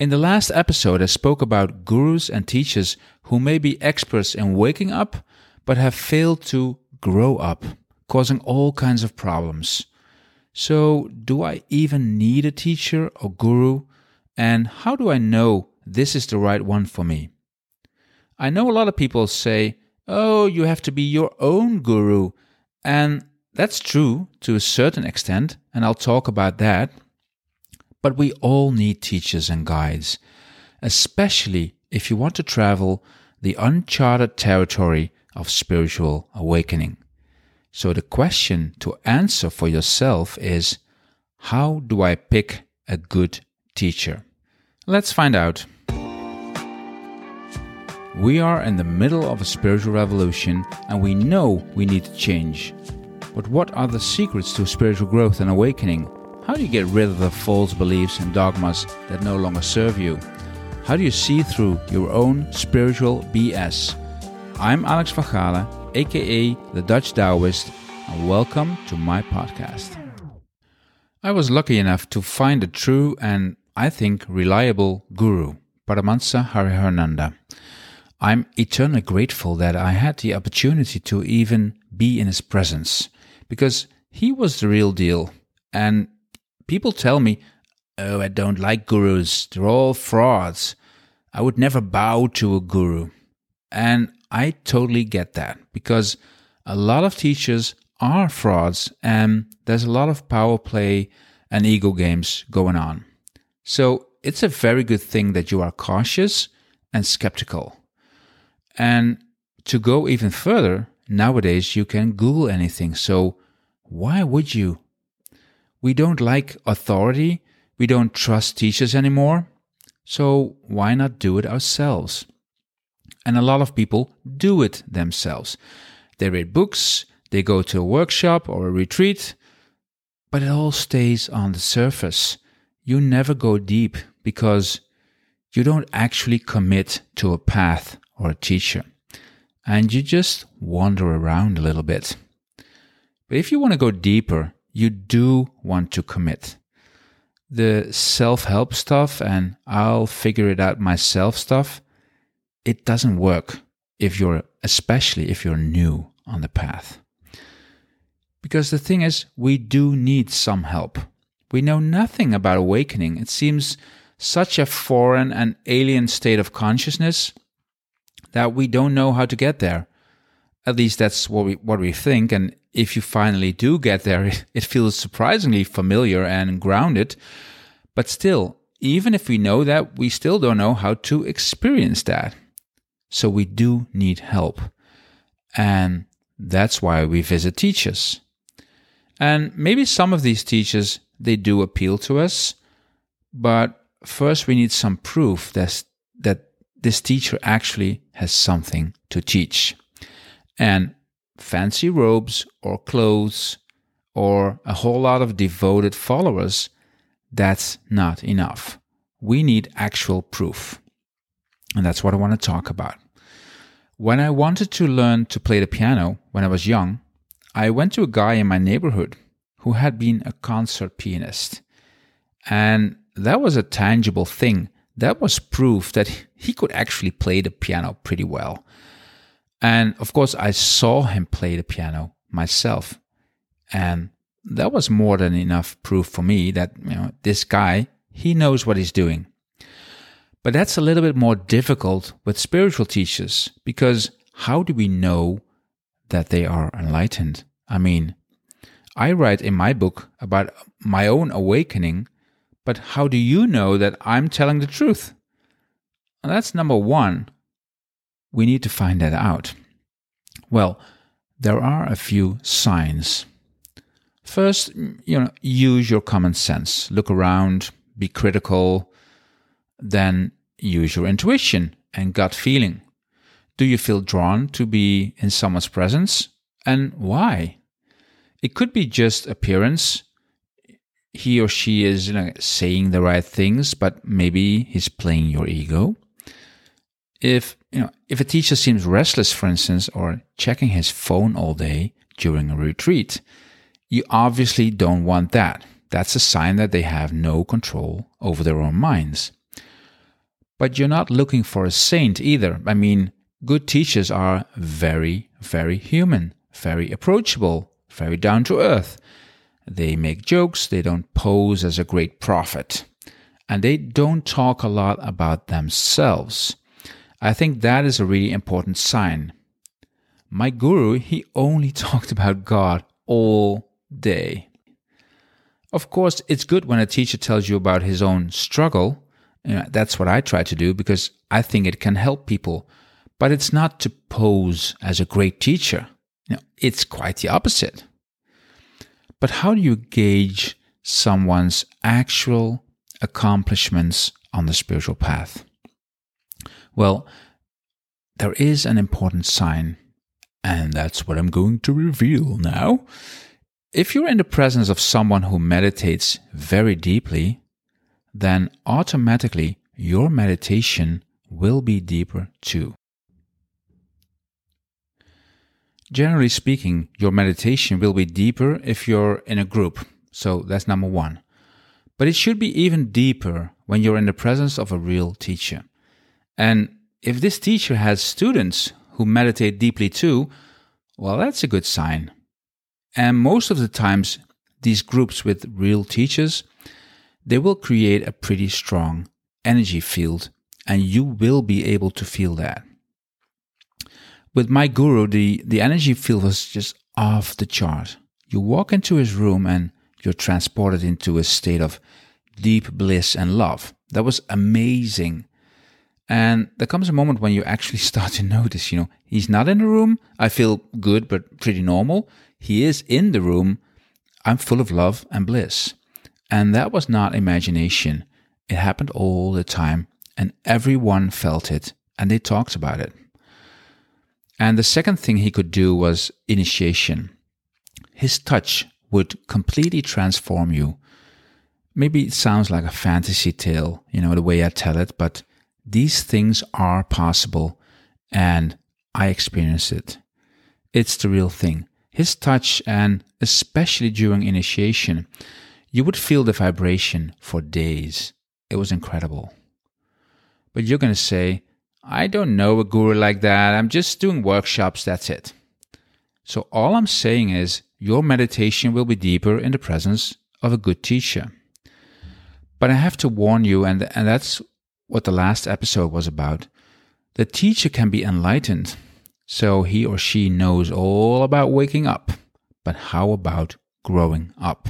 In the last episode, I spoke about gurus and teachers who may be experts in waking up, but have failed to grow up, causing all kinds of problems. So, do I even need a teacher or guru? And how do I know this is the right one for me? I know a lot of people say, oh, you have to be your own guru. And that's true to a certain extent, and I'll talk about that. But we all need teachers and guides, especially if you want to travel the uncharted territory of spiritual awakening. So the question to answer for yourself is, how do I pick a good teacher? Let's find out. We are in the middle of a spiritual revolution, and we know we need to change. But what are the secrets to spiritual growth and awakening? How do you get rid of the false beliefs and dogmas that no longer serve you? How do you see through your own spiritual BS? I'm Alex van Ghalen, aka the Dutch Taoist, and welcome to my podcast. I was lucky enough to find a true and, I think, reliable guru, Paramahansa Harihananda. I'm eternally grateful that I had the opportunity to even be in his presence, because he was the real deal. And people tell me, oh, I don't like gurus, they're all frauds. I would never bow to a guru. And I totally get that, because a lot of teachers are frauds and there's a lot of power play and ego games going on. So it's a very good thing that you are cautious and skeptical. And to go even further, nowadays you can Google anything, so why would you? We don't like authority, we don't trust teachers anymore, so why not do it ourselves? And a lot of people do it themselves. They read books, they go to a workshop or a retreat, but it all stays on the surface. You never go deep because you don't actually commit to a path or a teacher, and you just wander around a little bit. But if you want to go deeper, you do want to commit. The self-help stuff and I'll figure it out myself stuff, it doesn't work especially if you're new on the path. Because the thing is, we do need some help. We know nothing about awakening. It seems such a foreign and alien state of consciousness that we don't know how to get there. At least that's what we think, and if you finally do get there, it feels surprisingly familiar and grounded. But still, even if we know that, we still don't know how to experience that. So we do need help. And that's why we visit teachers. And maybe some of these teachers, they do appeal to us. But first we need some proof that this teacher actually has something to teach. And fancy robes or clothes or a whole lot of devoted followers, that's not enough. We need actual proof. And that's what I want to talk about. When I wanted to learn to play the piano when I was young, I went to a guy in my neighborhood who had been a concert pianist. And that was a tangible thing. That was proof that he could actually play the piano pretty well. And of course, I saw him play the piano myself. And that was more than enough proof for me that, this guy, he knows what he's doing. But that's a little bit more difficult with spiritual teachers, because how do we know that they are enlightened? I mean, I write in my book about my own awakening, but how do you know that I'm telling the truth? And that's number one. We need to find that out. Well, there are a few signs. First, use your common sense. Look around, be critical. Then use your intuition and gut feeling. Do you feel drawn to be in someone's presence? And why? It could be just appearance. He or she is saying the right things, but maybe he's playing your ego. If a teacher seems restless, for instance, or checking his phone all day during a retreat, you obviously don't want that. That's a sign that they have no control over their own minds. But you're not looking for a saint either. I mean, good teachers are very, very human, very approachable, very down to earth. They make jokes, they don't pose as a great prophet, and they don't talk a lot about themselves. I think that is a really important sign. My guru, he only talked about God all day. Of course, it's good when a teacher tells you about his own struggle. You know, that's what I try to do because I think it can help people. But it's not to pose as a great teacher. You know, it's quite the opposite. But how do you gauge someone's actual accomplishments on the spiritual path? Well, there is an important sign, and that's what I'm going to reveal now. If you're in the presence of someone who meditates very deeply, then automatically your meditation will be deeper too. Generally speaking, your meditation will be deeper if you're in a group, so that's number one. But it should be even deeper when you're in the presence of a real teacher. And if this teacher has students who meditate deeply too, well, that's a good sign. And most of the times, these groups with real teachers, they will create a pretty strong energy field, and you will be able to feel that. With my guru, the energy field was just off the chart. You walk into his room and you're transported into a state of deep bliss and love. That was amazing. And there comes a moment when you actually start to notice, you know, he's not in the room. I feel good, but pretty normal. He is in the room. I'm full of love and bliss. And that was not imagination. It happened all the time, and everyone felt it, and they talked about it. And the second thing he could do was initiation. His touch would completely transform you. Maybe it sounds like a fantasy tale, you know, the way I tell it, but these things are possible, and I experienced it. It's the real thing. His touch, and especially during initiation, you would feel the vibration for days. It was incredible. But you're going to say, I don't know a guru like that. I'm just doing workshops, that's it. So all I'm saying is your meditation will be deeper in the presence of a good teacher. But I have to warn you, and that's what the last episode was about. The teacher can be enlightened, so he or she knows all about waking up. But how about growing up?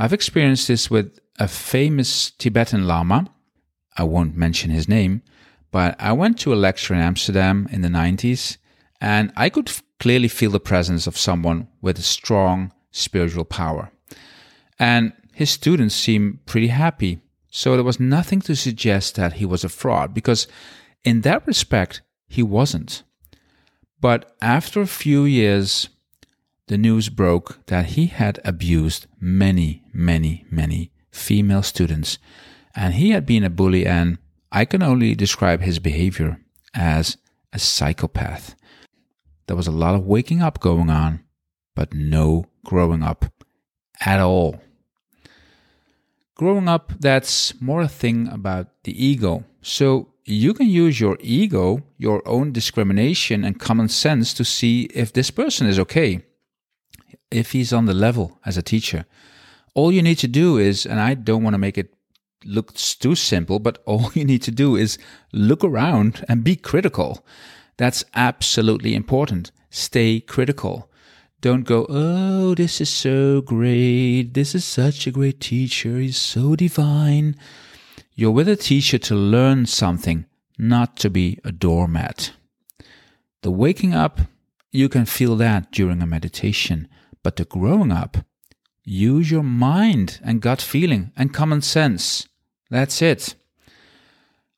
I've experienced this with a famous Tibetan Lama. I won't mention his name, but I went to a lecture in Amsterdam in the 90s, and I could clearly feel the presence of someone with a strong spiritual power. And his students seemed pretty happy, so there was nothing to suggest that he was a fraud, because in that respect, he wasn't. But after a few years, the news broke that he had abused many female students, and he had been a bully, and I can only describe his behavior as a psychopath. There was a lot of waking up going on, but no growing up at all. Growing up, that's more a thing about the ego. So you can use your ego, your own discrimination and common sense to see if this person is okay, if he's on the level as a teacher. All you need to do is, and I don't want to make it looks too simple, but all you need to do is look around and be critical. That's absolutely important. Stay critical. Don't go, oh, this is so great. This is such a great teacher. He's so divine. You're with a teacher to learn something, not to be a doormat. The waking up, you can feel that during a meditation, but the growing up, use your mind and gut feeling and common sense. That's it.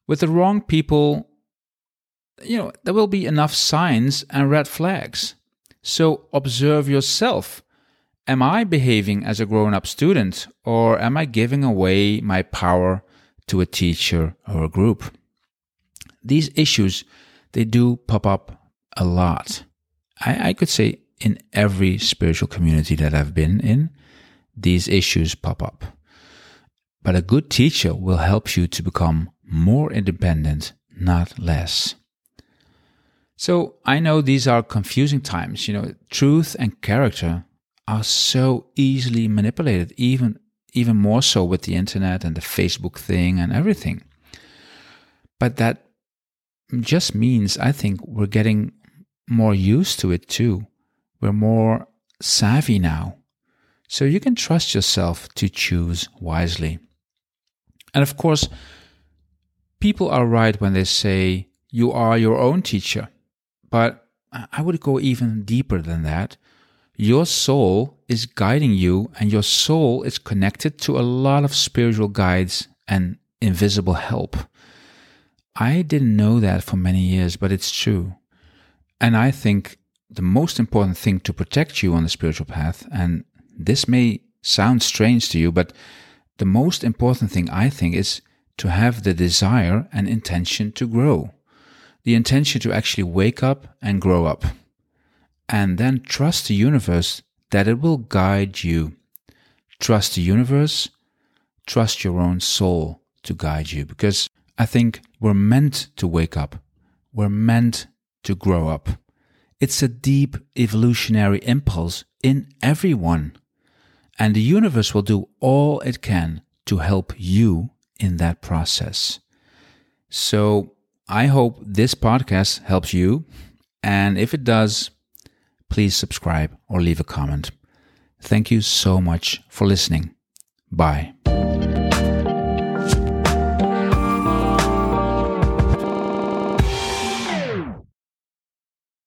With the wrong people, you know, there will be enough signs and red flags. So observe yourself. Am I behaving as a grown-up student, or am I giving away my power to a teacher or a group? These issues, they do pop up a lot. I could say in every spiritual community that I've been in, these issues pop up. But a good teacher will help you to become more independent, not less. So I know these are confusing times. You know, truth and character are so easily manipulated, even more so with the internet and the Facebook thing and everything. But that just means, I think, we're getting more used to it too. We're more savvy now. So you can trust yourself to choose wisely. And of course, people are right when they say you are your own teacher. But I would go even deeper than that. Your soul is guiding you, and your soul is connected to a lot of spiritual guides and invisible help. I didn't know that for many years, but it's true. And I think the most important thing to protect you on the spiritual path, and this may sound strange to you, but the most important thing, I think, is to have the desire and intention to grow. The intention to actually wake up and grow up. And then trust the universe that it will guide you. Trust the universe, trust your own soul to guide you. Because I think we're meant to wake up. We're meant to grow up. It's a deep evolutionary impulse in everyone. And the universe will do all it can to help you in that process. So I hope this podcast helps you. And if it does, please subscribe or leave a comment. Thank you so much for listening. Bye.